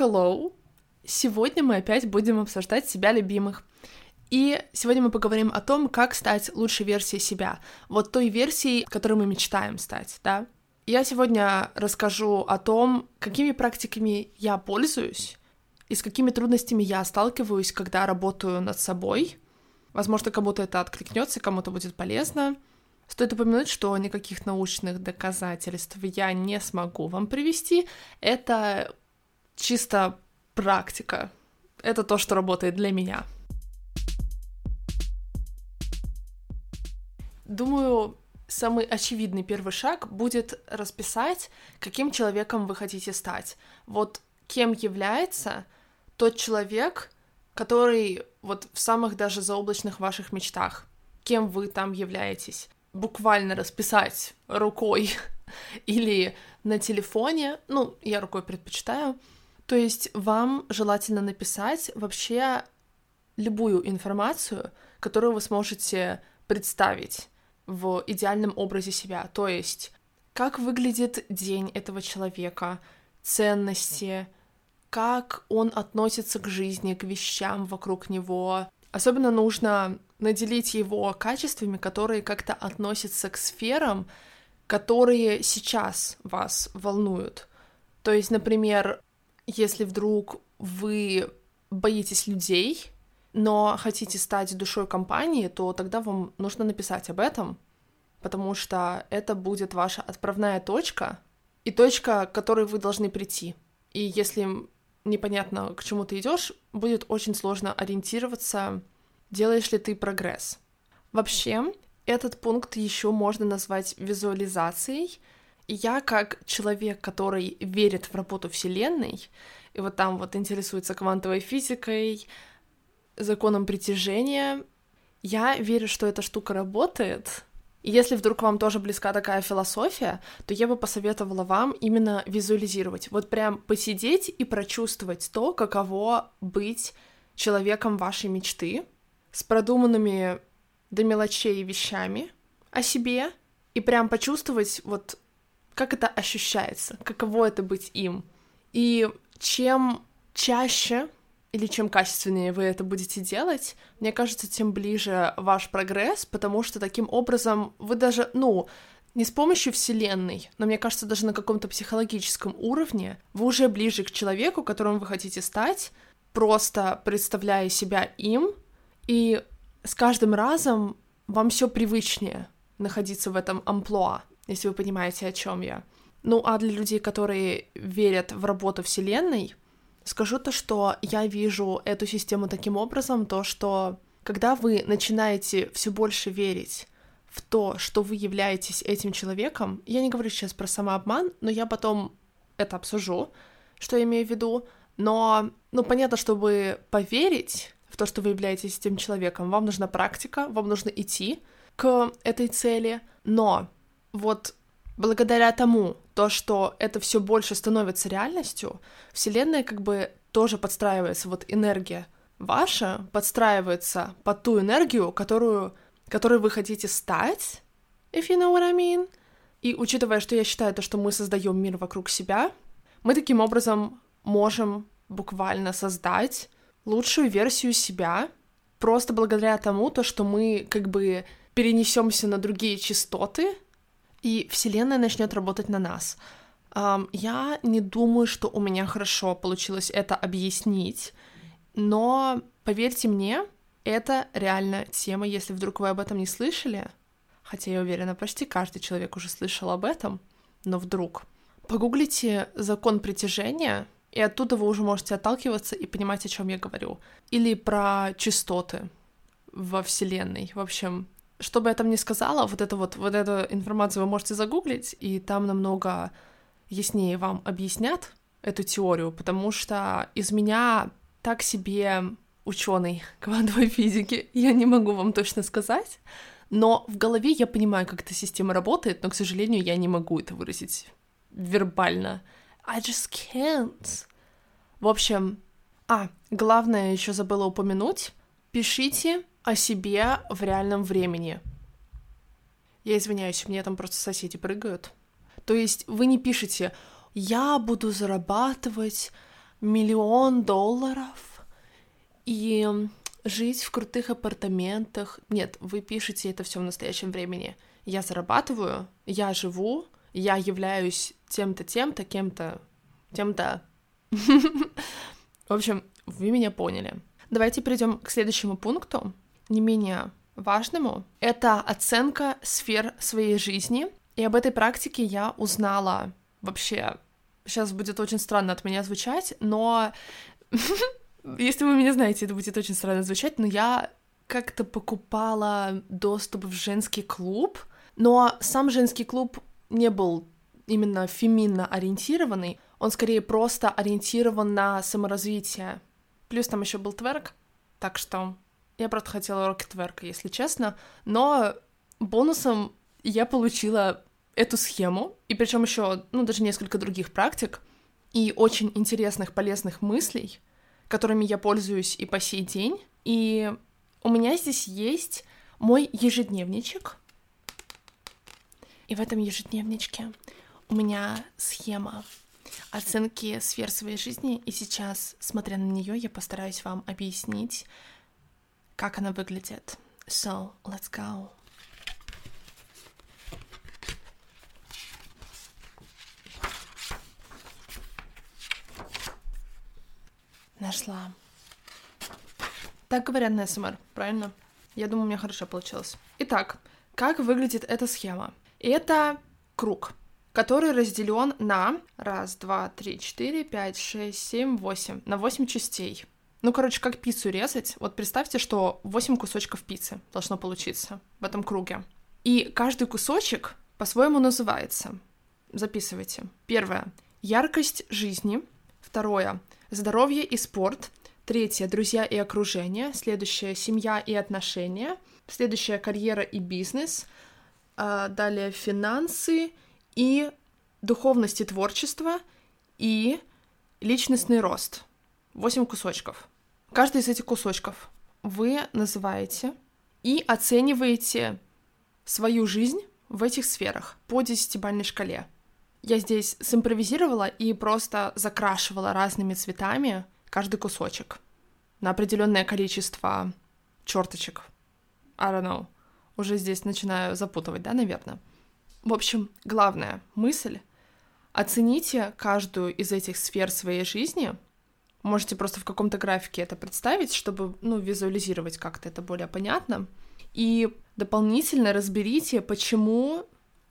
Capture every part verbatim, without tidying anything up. Hello! Сегодня мы опять будем обсуждать себя любимых. И сегодня мы поговорим о том, как стать лучшей версией себя. Вот той версией, которой мы мечтаем стать, да? Я сегодня расскажу о том, какими практиками я пользуюсь и с какими трудностями я сталкиваюсь, когда работаю над собой. Возможно, кому-то это откликнется, кому-то будет полезно. Стоит упомянуть, что никаких научных доказательств я не смогу вам привести. Это чисто практика. Это то, что работает для меня. Думаю, самый очевидный первый шаг будет расписать, каким человеком вы хотите стать. Вот кем является тот человек, который вот в самых даже заоблачных ваших мечтах, кем вы там являетесь. Буквально расписать рукой или на телефоне, ну, я рукой предпочитаю. То есть вам желательно написать вообще любую информацию, которую вы сможете представить в идеальном образе себя. То есть как выглядит день этого человека, ценности, как он относится к жизни, к вещам вокруг него. Особенно нужно наделить его качествами, которые как-то относятся к сферам, которые сейчас вас волнуют. То есть, например, если вдруг вы боитесь людей, но хотите стать душой компании, то тогда вам нужно написать об этом, потому что это будет ваша отправная точка и точка, к которой вы должны прийти. И если непонятно, к чему ты идешь, будет очень сложно ориентироваться, делаешь ли ты прогресс. Вообще, этот пункт еще можно назвать визуализацией. И я, как человек, который верит в работу Вселенной, и вот там вот интересуется квантовой физикой, законом притяжения, я верю, что эта штука работает. И если вдруг вам тоже близка такая философия, то я бы посоветовала вам именно визуализировать. Вот прям посидеть и прочувствовать то, каково быть человеком вашей мечты, с продуманными до мелочей вещами о себе, и прям почувствовать вот как это ощущается, каково это быть им. И чем чаще или чем качественнее вы это будете делать, мне кажется, тем ближе ваш прогресс, потому что таким образом вы даже, ну, не с помощью Вселенной, но, мне кажется, даже на каком-то психологическом уровне вы уже ближе к человеку, которым вы хотите стать, просто представляя себя им, и с каждым разом вам все привычнее находиться в этом амплуа, если вы понимаете, о чем я. Ну, а для людей, которые верят в работу Вселенной, скажу то, что я вижу эту систему таким образом, то, что когда вы начинаете все больше верить в то, что вы являетесь этим человеком, я не говорю сейчас про самообман, но я потом это обсужу, что я имею в виду, но, ну, понятно, чтобы поверить в то, что вы являетесь этим человеком, вам нужна практика, вам нужно идти к этой цели, но вот благодаря тому, то, что это все больше становится реальностью, Вселенная как бы тоже подстраивается, вот энергия ваша подстраивается под ту энергию, которую, которой вы хотите стать, if you know what I mean. И учитывая, что я считаю то, что мы создаем мир вокруг себя, мы таким образом можем буквально создать лучшую версию себя, просто благодаря тому, то, что мы как бы перенесемся на другие частоты, и Вселенная начнет работать на нас. Um, я не думаю, что у меня хорошо получилось это объяснить, но, поверьте мне, это реально тема, если вдруг вы об этом не слышали, хотя я уверена, почти каждый человек уже слышал об этом, но вдруг. Погуглите «Закон притяжения», и оттуда вы уже можете отталкиваться и понимать, о чем я говорю. Или про частоты во Вселенной, в общем. Что бы я там ни сказала, вот, это вот, вот эту информацию вы можете загуглить, и там намного яснее вам объяснят эту теорию, потому что из меня так себе ученый квантовой физики, я не могу вам точно сказать, но в голове я понимаю, как эта система работает, но, к сожалению, я не могу это выразить вербально. I just can't. В общем, а, главное еще забыла упомянуть, пишите о себе в реальном времени. Я извиняюсь, у меня там просто соседи прыгают. То есть вы не пишете «я буду зарабатывать миллион долларов и жить в крутых апартаментах. Нет, вы пишете это все в настоящем времени. Я зарабатываю, я живу, я являюсь тем-то, тем-то, кем-то, тем-то. В общем, вы меня поняли. Давайте перейдем к следующему пункту, не менее важному. Это оценка сфер своей жизни. И об этой практике я узнала вообще... Сейчас будет очень странно от меня звучать, но... Если вы меня знаете, это будет очень странно звучать, но я как-то покупала доступ в женский клуб, но сам женский клуб не был именно феминно ориентированный, он скорее просто ориентирован на саморазвитие. Плюс там еще был тверк, так что я просто хотела уроки тверка, если честно, но бонусом я получила эту схему, и причем еще, ну, даже несколько других практик и очень интересных, полезных мыслей, которыми я пользуюсь и по сей день. И у меня здесь есть мой ежедневничек. И в этом ежедневничке у меня схема оценки сфер своей жизни. И сейчас, смотря на нее, я постараюсь вам объяснить, как она выглядит. So, let's go. Нашла. Так говорят на эй эс эм ар, правильно? Я думаю, у меня хорошо получилось. Итак, как выглядит эта схема? Это круг, который разделен на раз, два, три, четыре, пять, шесть, семь, восемь. На восемь частей. Ну, короче, как пиццу резать. Вот представьте, что восемь кусочков пиццы должно получиться в этом круге. И каждый кусочек по-своему называется. Записывайте. Первое. Яркость жизни. Второе. Здоровье и спорт. Третье — друзья и окружение. Следующее — семья и отношения. Следующее — карьера и бизнес. Далее — финансы и духовность и творчество. И личностный рост. Восемь кусочков. Каждый из этих кусочков вы называете и оцениваете свою жизнь в этих сферах по десятибалльной шкале. Я здесь симпровизировала и просто закрашивала разными цветами каждый кусочек на определенное количество черточек. I don't know. Уже здесь начинаю запутывать, да, наверное? В общем, главная мысль. Оцените каждую из этих сфер своей жизни. Можете просто в каком-то графике это представить, чтобы, ну, визуализировать как-то это более понятно. И дополнительно разберите, почему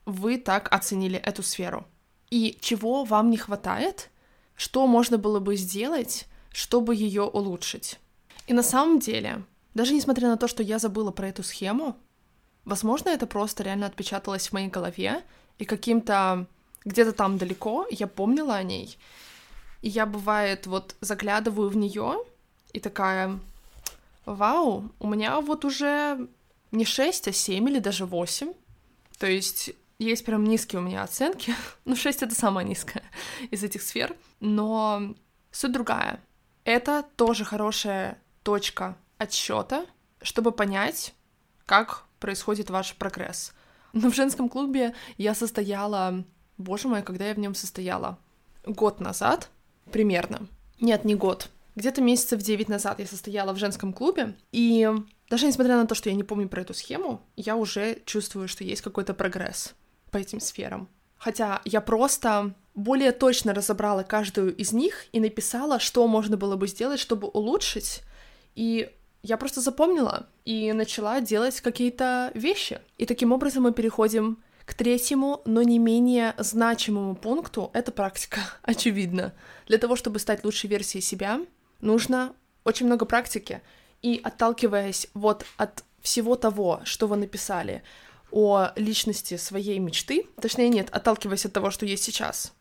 вы так оценили эту сферу. И чего вам не хватает, что можно было бы сделать, чтобы ее улучшить. И на самом деле, даже несмотря на то, что я забыла про эту схему, возможно, это просто реально отпечаталось в моей голове, и каким-то где-то там далеко я помнила о ней. И я, бывает, вот заглядываю в нее и такая: вау, у меня вот уже не шесть, а семь или даже восемь. То есть... Есть прям низкие у меня оценки, ну шесть — это самая низкая из этих сфер, но суть другая. Это тоже хорошая точка отсчета, чтобы понять, как происходит ваш прогресс. Но в женском клубе я состояла, боже мой, когда я в нем состояла? Год назад примерно. Нет, не год. Где-то месяцев девять назад я состояла в женском клубе, и даже несмотря на то, что я не помню про эту схему, я уже чувствую, что есть какой-то прогресс по этим сферам. Хотя я просто более точно разобрала каждую из них и написала, что можно было бы сделать, чтобы улучшить. И я просто запомнила и начала делать какие-то вещи. И таким образом мы переходим к третьему, но не менее значимому пункту. Это практика, очевидно. Для того, чтобы стать лучшей версией себя, нужно очень много практики. И отталкиваясь вот от всего того, что вы написали, о личности своей мечты, точнее нет, отталкиваясь от того, что есть сейчас,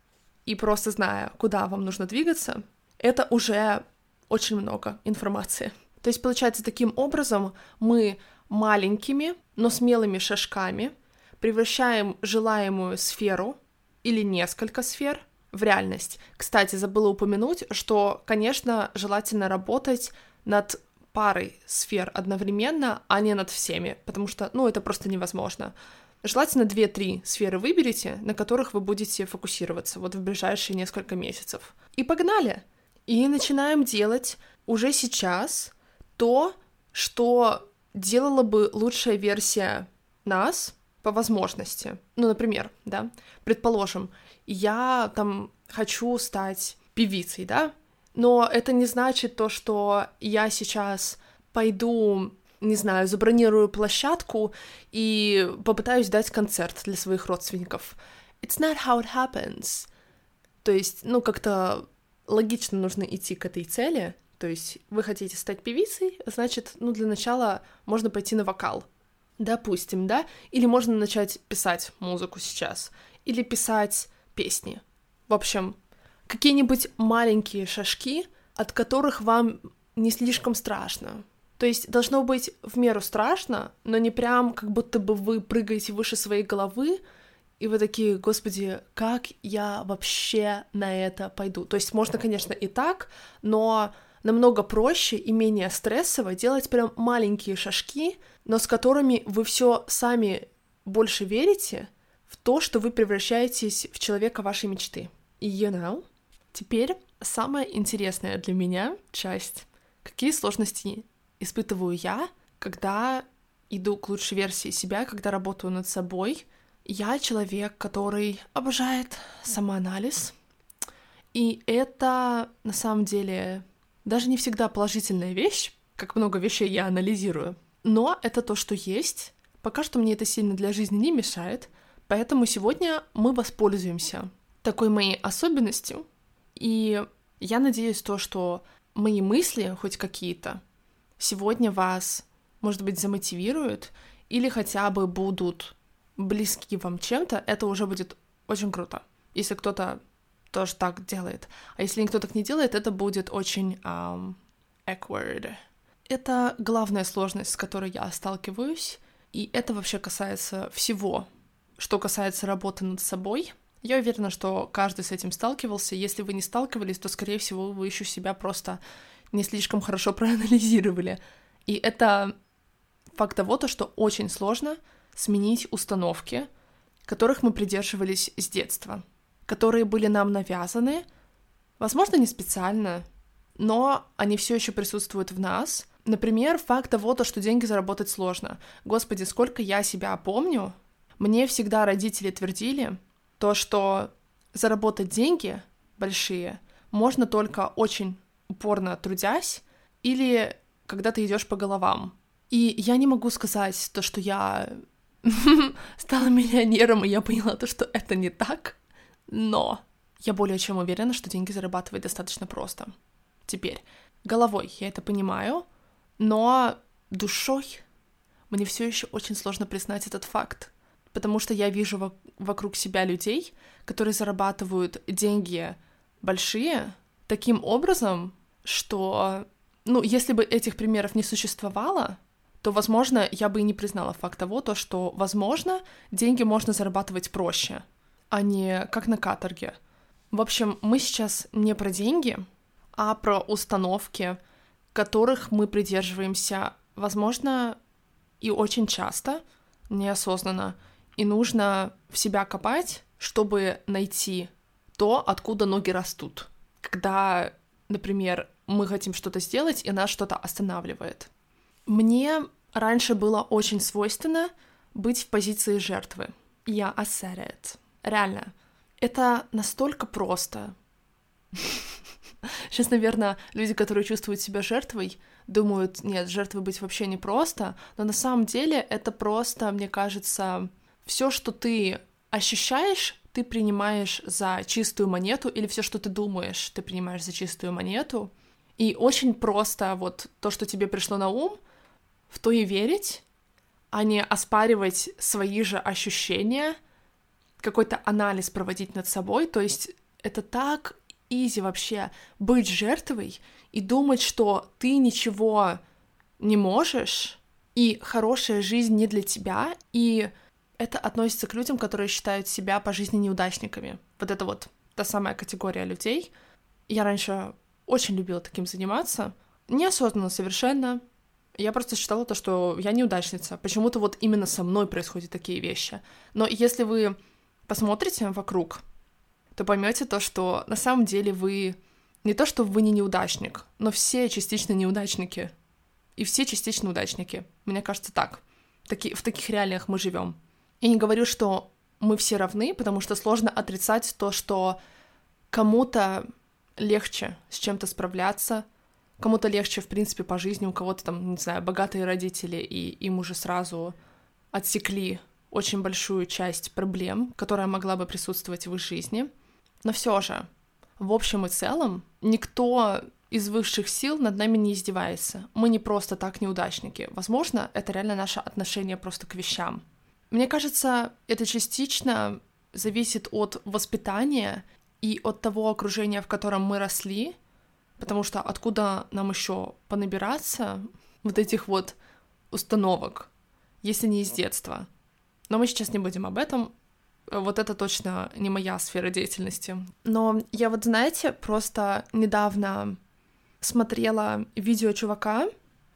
и просто зная, куда вам нужно двигаться, это уже очень много информации. То есть, получается, таким образом мы маленькими, но смелыми шажками превращаем желаемую сферу или несколько сфер в реальность. Кстати, забыла упомянуть, что, конечно, желательно работать над парой сфер одновременно, а не над всеми, потому что, ну, это просто невозможно. Желательно две-три сферы выберите, на которых вы будете фокусироваться вот в ближайшие несколько месяцев. И погнали! и начинаем делать уже сейчас то, что делала бы лучшая версия нас по возможности. Ну, например, да, предположим, я там хочу стать певицей, да, но это не значит то, что я сейчас пойду, не знаю, забронирую площадку и попытаюсь дать концерт для своих родственников. It's not how it happens. То есть, ну, как-то логично нужно идти к этой цели. То есть вы хотите стать певицей, значит, ну, для начала можно пойти на вокал. Допустим, да? Или можно начать писать музыку сейчас. Или писать песни. В общем, какие-нибудь маленькие шажки, от которых вам не слишком страшно. То есть должно быть в меру страшно, но не прям как будто бы вы прыгаете выше своей головы, и вы такие: господи, как я вообще на это пойду? То есть можно, конечно, и так, но намного проще и менее стрессово делать прям маленькие шажки, но с которыми вы все сами больше верите в то, что вы превращаетесь в человека вашей мечты. You know? Теперь самая интересная для меня часть. Какие сложности испытываю я, когда иду к лучшей версии себя, когда работаю над собой? Я человек, который обожает самоанализ, и это на самом деле даже не всегда положительная вещь, как много вещей я анализирую, но это то, что есть. Пока что мне это сильно для жизни не мешает, поэтому сегодня мы воспользуемся такой моей особенностью, и я надеюсь то, что мои мысли, хоть какие-то, сегодня вас, может быть, замотивируют или хотя бы будут близки вам чем-то. Это уже будет очень круто, если кто-то тоже так делает. А если никто так не делает, это будет очень um, awkward. Это главная сложность, с которой я сталкиваюсь, и это вообще касается всего, что касается работы над собой. Я уверена, что каждый с этим сталкивался. Если вы не сталкивались, то, скорее всего, вы еще себя просто не слишком хорошо проанализировали. И это факт того, то, что очень сложно сменить установки, которых мы придерживались с детства, которые были нам навязаны, возможно, не специально, но они все еще присутствуют в нас. Например, факт того, то, что деньги заработать сложно. Господи, сколько я себя помню, мне всегда родители твердили то, что заработать деньги большие можно только очень упорно трудясь или когда ты идешь по головам. И я не могу сказать то, что я стала миллионером, и я поняла то, что это не так. Но я более чем уверена, что деньги зарабатывать достаточно просто. Теперь, головой я это понимаю, но душой мне все еще очень сложно признать этот факт, потому что я вижу вокруг себя людей, которые зарабатывают деньги большие таким образом, что, ну, если бы этих примеров не существовало, то, возможно, я бы и не признала факт того, то, что, возможно, деньги можно зарабатывать проще, а не как на каторге. В общем, мы сейчас не про деньги, а про установки, которых мы придерживаемся, возможно, и очень часто, неосознанно, и нужно в себя копать, чтобы найти то, откуда ноги растут. Когда, например, мы хотим что-то сделать, и нас что-то останавливает. Мне раньше было очень свойственно быть в позиции жертвы. Я I said it. Реально, это настолько просто. Сейчас, наверное, люди, которые чувствуют себя жертвой, думают: нет, жертвой быть вообще непросто, но на самом деле это просто, мне кажется, все, что ты ощущаешь, ты принимаешь за чистую монету, или все, что ты думаешь, ты принимаешь за чистую монету, и очень просто вот то, что тебе пришло на ум, в то и верить, а не оспаривать свои же ощущения, какой-то анализ проводить над собой. То есть это так изи вообще быть жертвой и думать, что ты ничего не можешь, и хорошая жизнь не для тебя, и это относится к людям, которые считают себя по жизни неудачниками. Вот это вот та самая категория людей. Я раньше очень любила таким заниматься, неосознанно совершенно. Я просто считала то, что я неудачница. Почему-то вот именно со мной происходят такие вещи. Но если вы посмотрите вокруг, то поймете то, что на самом деле вы не то, что вы не неудачник, но все частично неудачники. И все частично удачники. Мне кажется, так. Таки, в таких реалиях мы живем. Я не говорю, что мы все равны, потому что сложно отрицать то, что кому-то легче с чем-то справляться, кому-то легче, в принципе, по жизни, у кого-то там, не знаю, богатые родители, и им уже сразу отсекли очень большую часть проблем, которая могла бы присутствовать в их жизни. Но все же, в общем и целом, никто из высших сил над нами не издевается. Мы не просто так неудачники. Возможно, это реально наше отношение просто к вещам. Мне кажется, это частично зависит от воспитания и от того окружения, в котором мы росли, потому что откуда нам еще понабираться вот этих вот установок, если не из детства. Но мы сейчас не будем об этом. Вот это точно не моя сфера деятельности. Но я вот, знаете, просто недавно смотрела видео чувака,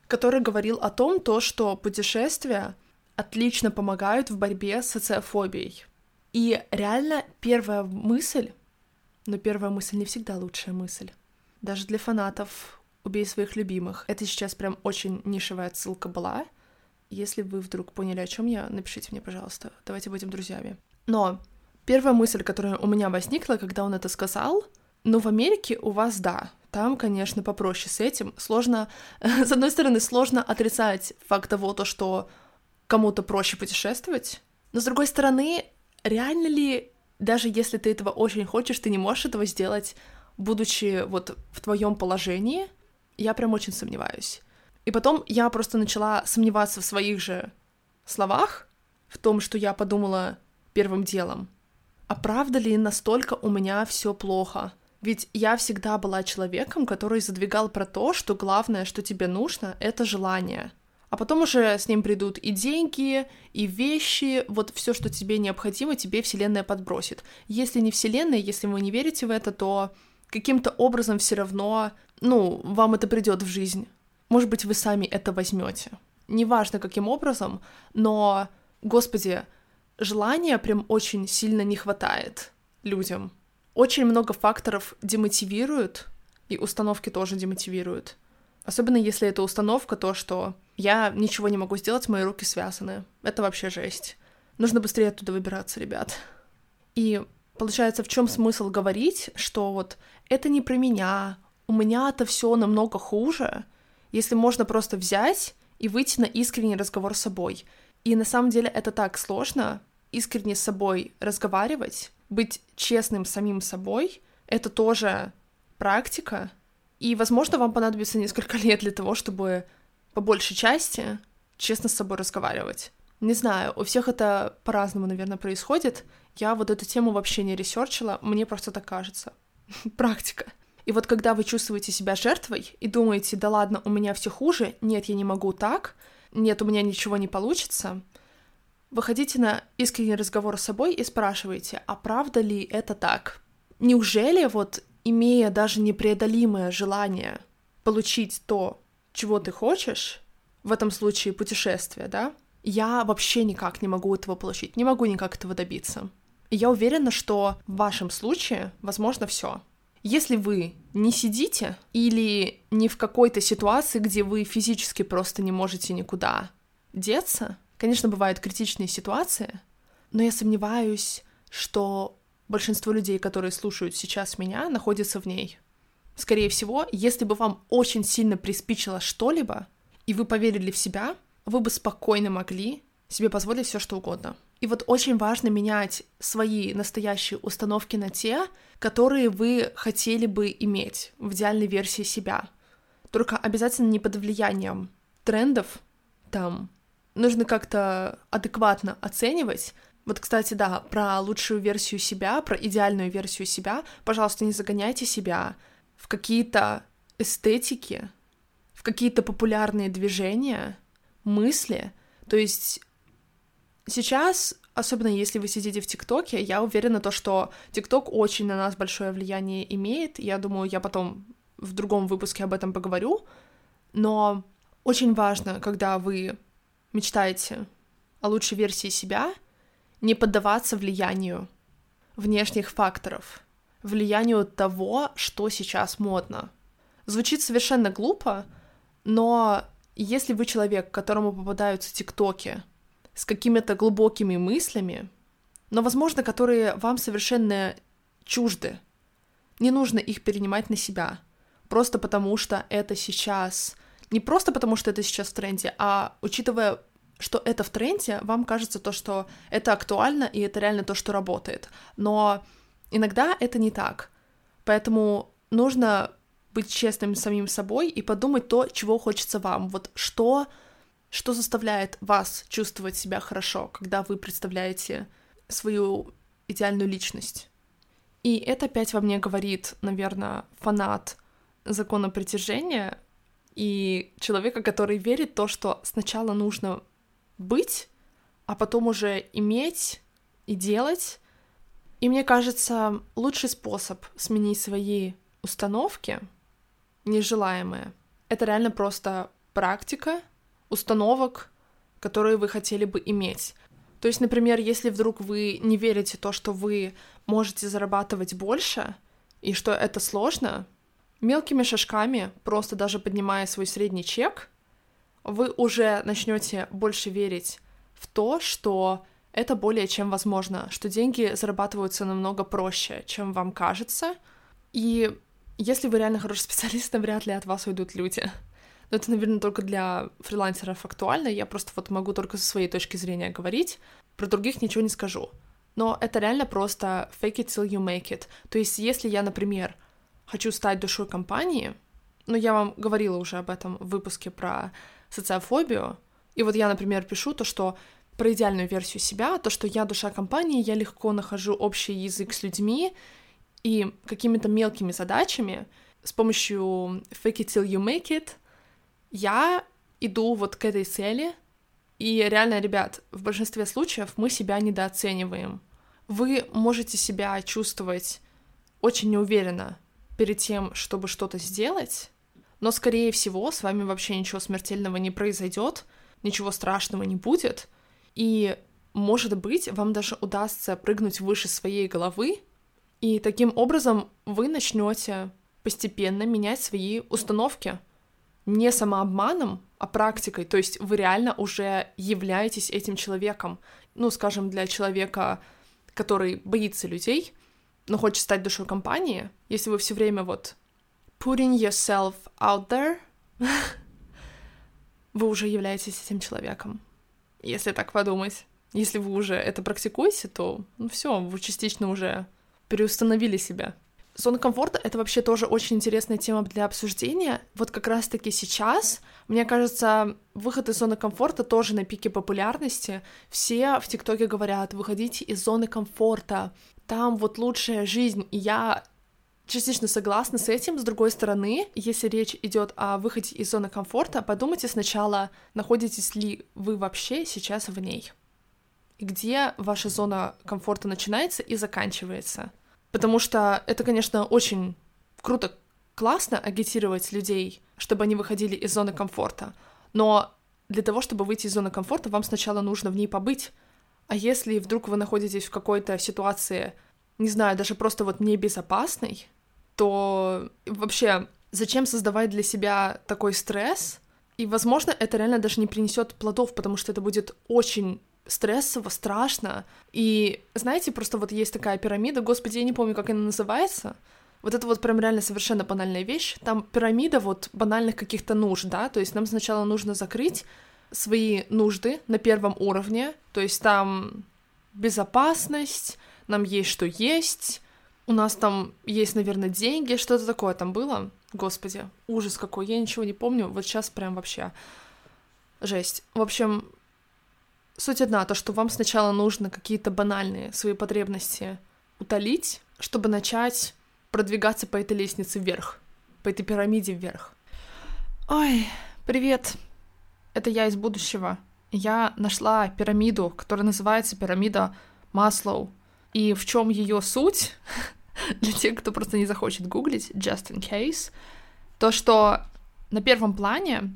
который говорил о том, то, что путешествия отлично помогают в борьбе с социофобией. И реально первая мысль, но первая мысль не всегда лучшая мысль, даже для фанатов «Убей своих любимых». Это сейчас прям очень нишевая ссылка была. Если вы вдруг поняли, о чем я, напишите мне, пожалуйста. Давайте будем друзьями. Но первая мысль, которая у меня возникла, когда он это сказал, ну, в Америке у вас, да, там, конечно, попроще с этим. Сложно, с одной стороны, сложно отрицать факт того, то, что кому-то проще путешествовать, но, с другой стороны, реально ли, даже если ты этого очень хочешь, ты не можешь этого сделать, будучи вот в твоем положении? Я прям очень сомневаюсь. И потом я просто начала сомневаться в своих же словах, в том, что я подумала первым делом. А правда ли настолько у меня все плохо? Ведь я всегда была человеком, который задвигал про то, что главное, что тебе нужно, это желание. А потом уже с ним придут и деньги, и вещи, вот все, что тебе необходимо, тебе Вселенная подбросит. Если не Вселенная, если вы не верите в это, то каким-то образом все равно, ну, вам это придет в жизнь. Может быть, вы сами это возьмете. Неважно, каким образом, но, господи, желания прям очень сильно не хватает людям. Очень много факторов демотивируют, и установки тоже демотивируют. Особенно если это установка, то, что я ничего не могу сделать, мои руки связаны. Это вообще жесть. Нужно быстрее оттуда выбираться, ребят. И получается, в чем смысл говорить, что вот это не про меня, у меня-то все намного хуже, если можно просто взять и выйти на искренний разговор с собой. И на самом деле это так сложно, искренне с собой разговаривать, быть честным самим собой, это тоже практика. И, возможно, вам понадобится несколько лет для того, чтобы по большей части честно с собой разговаривать. Не знаю, у всех это по-разному, наверное, происходит. Я вот эту тему вообще не ресерчила, мне просто так кажется. Практика. И вот когда вы чувствуете себя жертвой и думаете, да ладно, у меня все хуже, нет, я не могу так, нет, у меня ничего не получится, выходите на искренний разговор с собой и спрашиваете, а правда ли это так? Неужели вот, имея даже непреодолимое желание получить то, чего ты хочешь, в этом случае путешествие, да, я вообще никак не могу этого получить, не могу никак этого добиться. И я уверена, что в вашем случае возможно все. Если вы не сидите или не в какой-то ситуации, где вы физически просто не можете никуда деться, конечно, бывают критичные ситуации, но я сомневаюсь, что большинство людей, которые слушают сейчас меня, находятся в ней. Скорее всего, если бы вам очень сильно приспичило что-либо, и вы поверили в себя, вы бы спокойно могли себе позволить все что угодно. И вот очень важно менять свои настоящие установки на те, которые вы хотели бы иметь в идеальной версии себя. Только обязательно не под влиянием трендов, там, нужно как-то адекватно оценивать. Вот, кстати, да, про лучшую версию себя, про идеальную версию себя, пожалуйста, не загоняйте себя в какие-то эстетики, в какие-то популярные движения, мысли. То есть сейчас, особенно если вы сидите в ТикТоке, я уверена, то, что ТикТок очень на нас большое влияние имеет. Я думаю, я потом в другом выпуске об этом поговорю. Но очень важно, когда вы мечтаете о лучшей версии себя, не поддаваться влиянию внешних факторов, влиянию того, что сейчас модно. Звучит совершенно глупо, но если вы человек, которому попадаются тиктоки с какими-то глубокими мыслями, но, возможно, которые вам совершенно чужды, не нужно их перенимать на себя, просто потому что это сейчас... Не просто потому что это сейчас в тренде, а учитывая, что это в тренде, вам кажется то, что это актуально, и это реально то, что работает. Но иногда это не так. Поэтому нужно быть честным с самим собой и подумать то, чего хочется вам. Вот что, что заставляет вас чувствовать себя хорошо, когда вы представляете свою идеальную личность. И это опять во мне говорит, наверное, фанат закона притяжения и человека, который верит в то, что сначала нужно быть, а потом уже иметь и делать. И мне кажется, лучший способ сменить свои установки нежелаемые — это реально просто практика установок, которые вы хотели бы иметь. То есть, например, если вдруг вы не верите в то, что вы можете зарабатывать больше, и что это сложно, мелкими шажками, просто даже поднимая свой средний чек, вы уже начнете больше верить в то, что это более чем возможно, что деньги зарабатываются намного проще, чем вам кажется. И если вы реально хороший специалист, навряд ли от вас уйдут люди. Но это, наверное, только для фрилансеров актуально, я просто вот могу только со своей точки зрения говорить, про других ничего не скажу. Но это реально просто fake it till you make it. То есть если я, например, хочу стать душой компании, но я вам говорила уже об этом в выпуске про социофобию, и вот я, например, пишу то, что про идеальную версию себя, то, что я душа компании, я легко нахожу общий язык с людьми и какими-то мелкими задачами с помощью fake it till you make it я иду вот к этой цели, и реально, ребят, в большинстве случаев мы себя недооцениваем. Вы можете себя чувствовать очень неуверенно перед тем, чтобы что-то сделать, но, скорее всего, с вами вообще ничего смертельного не произойдет, ничего страшного не будет, и, может быть, вам даже удастся прыгнуть выше своей головы, и таким образом вы начнете постепенно менять свои установки. Не самообманом, а практикой, то есть вы реально уже являетесь этим человеком. Ну, скажем, для человека, который боится людей, но хочет стать душой компании, если вы все время вот putting yourself out there, вы уже являетесь этим человеком. Если так подумать. Если вы уже это практикуете, то ну все, вы частично уже переустановили себя. Зона комфорта — это вообще тоже очень интересная тема для обсуждения. Вот как раз-таки сейчас, мне кажется, выход из зоны комфорта тоже на пике популярности. Все в ТикТоке говорят: выходите из зоны комфорта, там вот лучшая жизнь, и я частично согласна с этим. С другой стороны, если речь идет о выходе из зоны комфорта, подумайте сначала, находитесь ли вы вообще сейчас в ней, и где ваша зона комфорта начинается и заканчивается. Потому что это, конечно, очень круто, классно агитировать людей, чтобы они выходили из зоны комфорта, но для того, чтобы выйти из зоны комфорта, вам сначала нужно в ней побыть. А если вдруг вы находитесь в какой-то ситуации, не знаю, даже просто вот небезопасной, то вообще зачем создавать для себя такой стресс? И, возможно, это реально даже не принесет плодов, потому что это будет очень стрессово, страшно. И, знаете, просто вот есть такая пирамида, господи, я не помню, как она называется. Вот это вот прям реально совершенно банальная вещь. Там пирамида вот банальных каких-то нужд, да, то есть нам сначала нужно закрыть свои нужды на первом уровне, то есть там безопасность, нам есть что есть, у нас там есть, наверное, деньги, что-то такое там было, господи, ужас какой, я ничего не помню, вот сейчас прям вообще жесть. В общем, суть одна, то, что вам сначала нужно какие-то банальные свои потребности утолить, чтобы начать продвигаться по этой лестнице вверх, по этой пирамиде вверх. Ой, привет! Это я из будущего. Я нашла пирамиду, которая называется пирамида Маслоу. И в чем ее суть? Для тех, кто просто не захочет гуглить, just in case, то, что на первом плане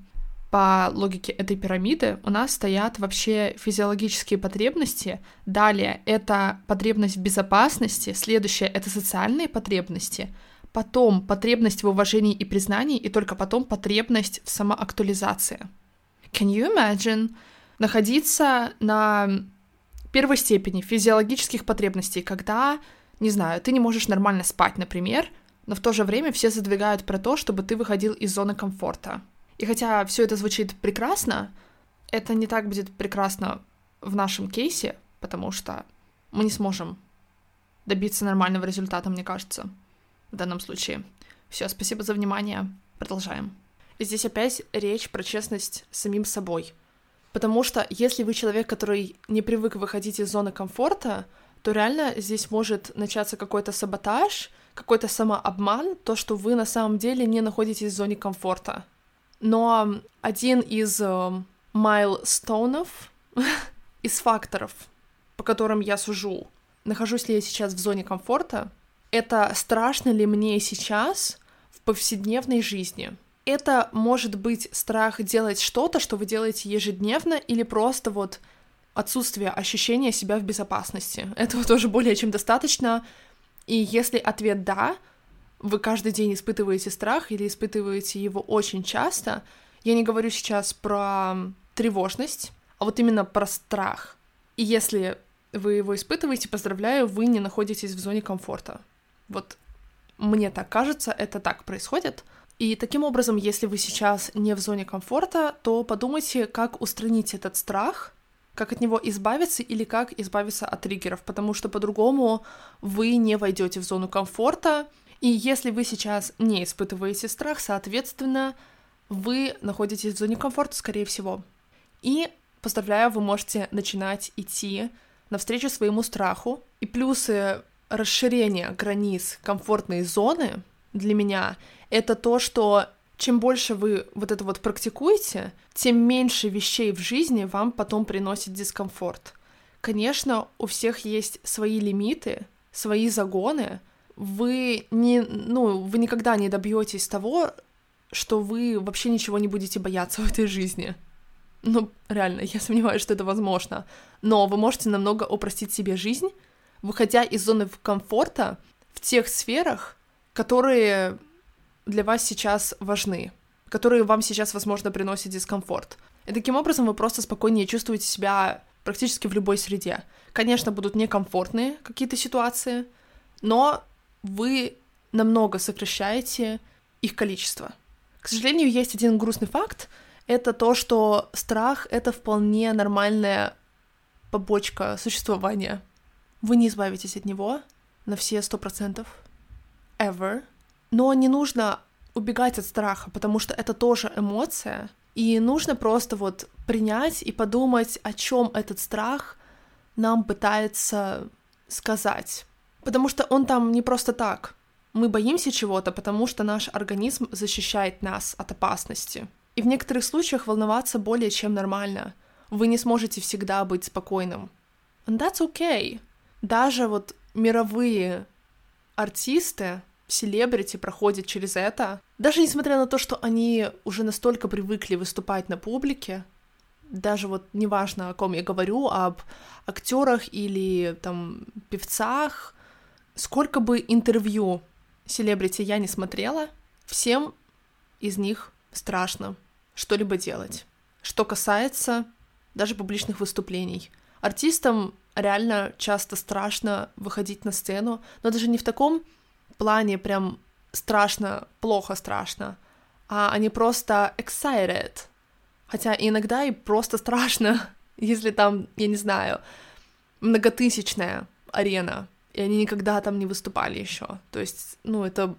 по логике этой пирамиды у нас стоят вообще физиологические потребности, далее это потребность в безопасности, следующее это социальные потребности, потом потребность в уважении и признании, и только потом потребность в самоактуализации. Can you imagine находиться на первой степени физиологических потребностей, когда, не знаю, ты не можешь нормально спать, например, но в то же время все задвигают про то, чтобы ты выходил из зоны комфорта. И хотя все это звучит прекрасно, это не так будет прекрасно в нашем кейсе, потому что мы не сможем добиться нормального результата, мне кажется, в данном случае. Все, спасибо за внимание, продолжаем. И здесь опять речь про честность с самим собой. Потому что если вы человек, который не привык выходить из зоны комфорта, то реально здесь может начаться какой-то саботаж, какой-то самообман, то, что вы на самом деле не находитесь в зоне комфорта. Но один из майлстоунов, из факторов, по которым я сужу, нахожусь ли я сейчас в зоне комфорта, это страшно ли мне сейчас в повседневной жизни. Это может быть страх делать что-то, что вы делаете ежедневно, или просто вот отсутствие ощущения себя в безопасности. Этого тоже более чем достаточно. И если ответ «да», вы каждый день испытываете страх или испытываете его очень часто. Я не говорю сейчас про тревожность, а вот именно про страх. И если вы его испытываете, поздравляю, вы не находитесь в зоне комфорта. Вот мне так кажется, это так происходит. И таким образом, если вы сейчас не в зоне комфорта, то подумайте, как устранить этот страх, как от него избавиться или как избавиться от триггеров, потому что по-другому вы не войдете в зону комфорта. И если вы сейчас не испытываете страх, соответственно, вы находитесь в зоне комфорта, скорее всего. И, поздравляю, вы можете начинать идти навстречу своему страху. И плюсы расширения границ комфортной зоны для меня — это то, что чем больше вы вот это вот практикуете, тем меньше вещей в жизни вам потом приносит дискомфорт. Конечно, у всех есть свои лимиты, свои загоны. Вы, не, ну, вы никогда не добьетесь того, что вы вообще ничего не будете бояться в этой жизни. Ну, реально, я сомневаюсь, что это возможно. Но вы можете намного упростить себе жизнь, выходя из зоны комфорта в тех сферах, которые для вас сейчас важны, которые вам сейчас, возможно, приносят дискомфорт. И таким образом вы просто спокойнее чувствуете себя практически в любой среде. Конечно, будут некомфортные какие-то ситуации, но вы намного сокращаете их количество. К сожалению, есть один грустный факт. Это то, что страх — это вполне нормальная побочка существования. Вы не избавитесь от него на все сто процентов. Ever. Но не нужно убегать от страха, потому что это тоже эмоция. И нужно просто вот принять и подумать, о чем этот страх нам пытается сказать. Потому что он там не просто так. Мы боимся чего-то, потому что наш организм защищает нас от опасности. И в некоторых случаях волноваться более чем нормально. Вы не сможете всегда быть спокойным. And that's okay. Даже вот мировые артисты, селебрити проходят через это. Даже несмотря на то, что они уже настолько привыкли выступать на публике, даже вот неважно, о ком я говорю, об актерах или там певцах, сколько бы интервью селебрити я не смотрела, всем из них страшно что-либо делать. Что касается даже публичных выступлений. Артистам реально часто страшно выходить на сцену, но даже не в таком плане прям страшно, плохо страшно, а они просто excited. Хотя иногда и просто страшно, если там, я не знаю, многотысячная арена, и они никогда там не выступали еще. То есть, ну, это,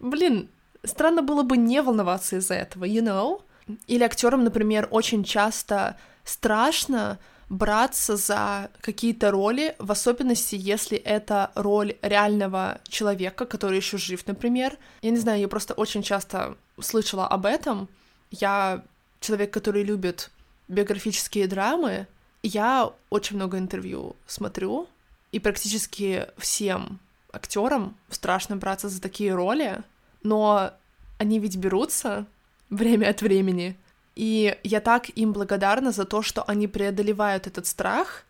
блин, странно было бы не волноваться из-за этого, you know? Или актерам, например, очень часто страшно браться за какие-то роли, в особенности, если это роль реального человека, который еще жив, например. Я не знаю, я просто очень часто слышала об этом. Я человек, который любит биографические драмы, я очень много интервью смотрю, и практически всем актерам страшно браться за такие роли, но они ведь берутся время от времени, И я так им благодарна за то, что они преодолевают этот страх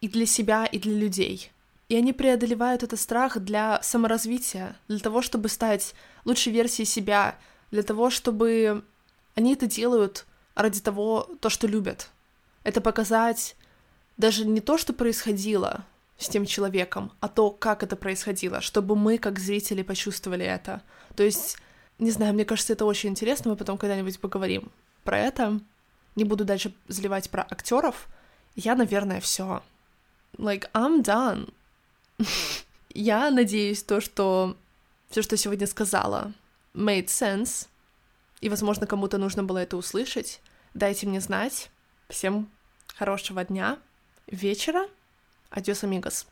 и для себя, и для людей. И они преодолевают этот страх для саморазвития, для того, чтобы стать лучшей версией себя, для того, чтобы они это делают ради того, то, что любят. Это показать даже не то, что происходило с тем человеком, а то, как это происходило, чтобы мы, как зрители, почувствовали это. То есть, не знаю, мне кажется, это очень интересно, мы потом когда-нибудь поговорим про это. Не буду дальше заливать про актеров. Я, наверное, все. Like, I'm done. Я надеюсь, то, что все, что сегодня сказала, made sense, и, возможно, кому-то нужно было это услышать. Дайте мне знать. Всем хорошего дня, вечера. Adiós, amigos.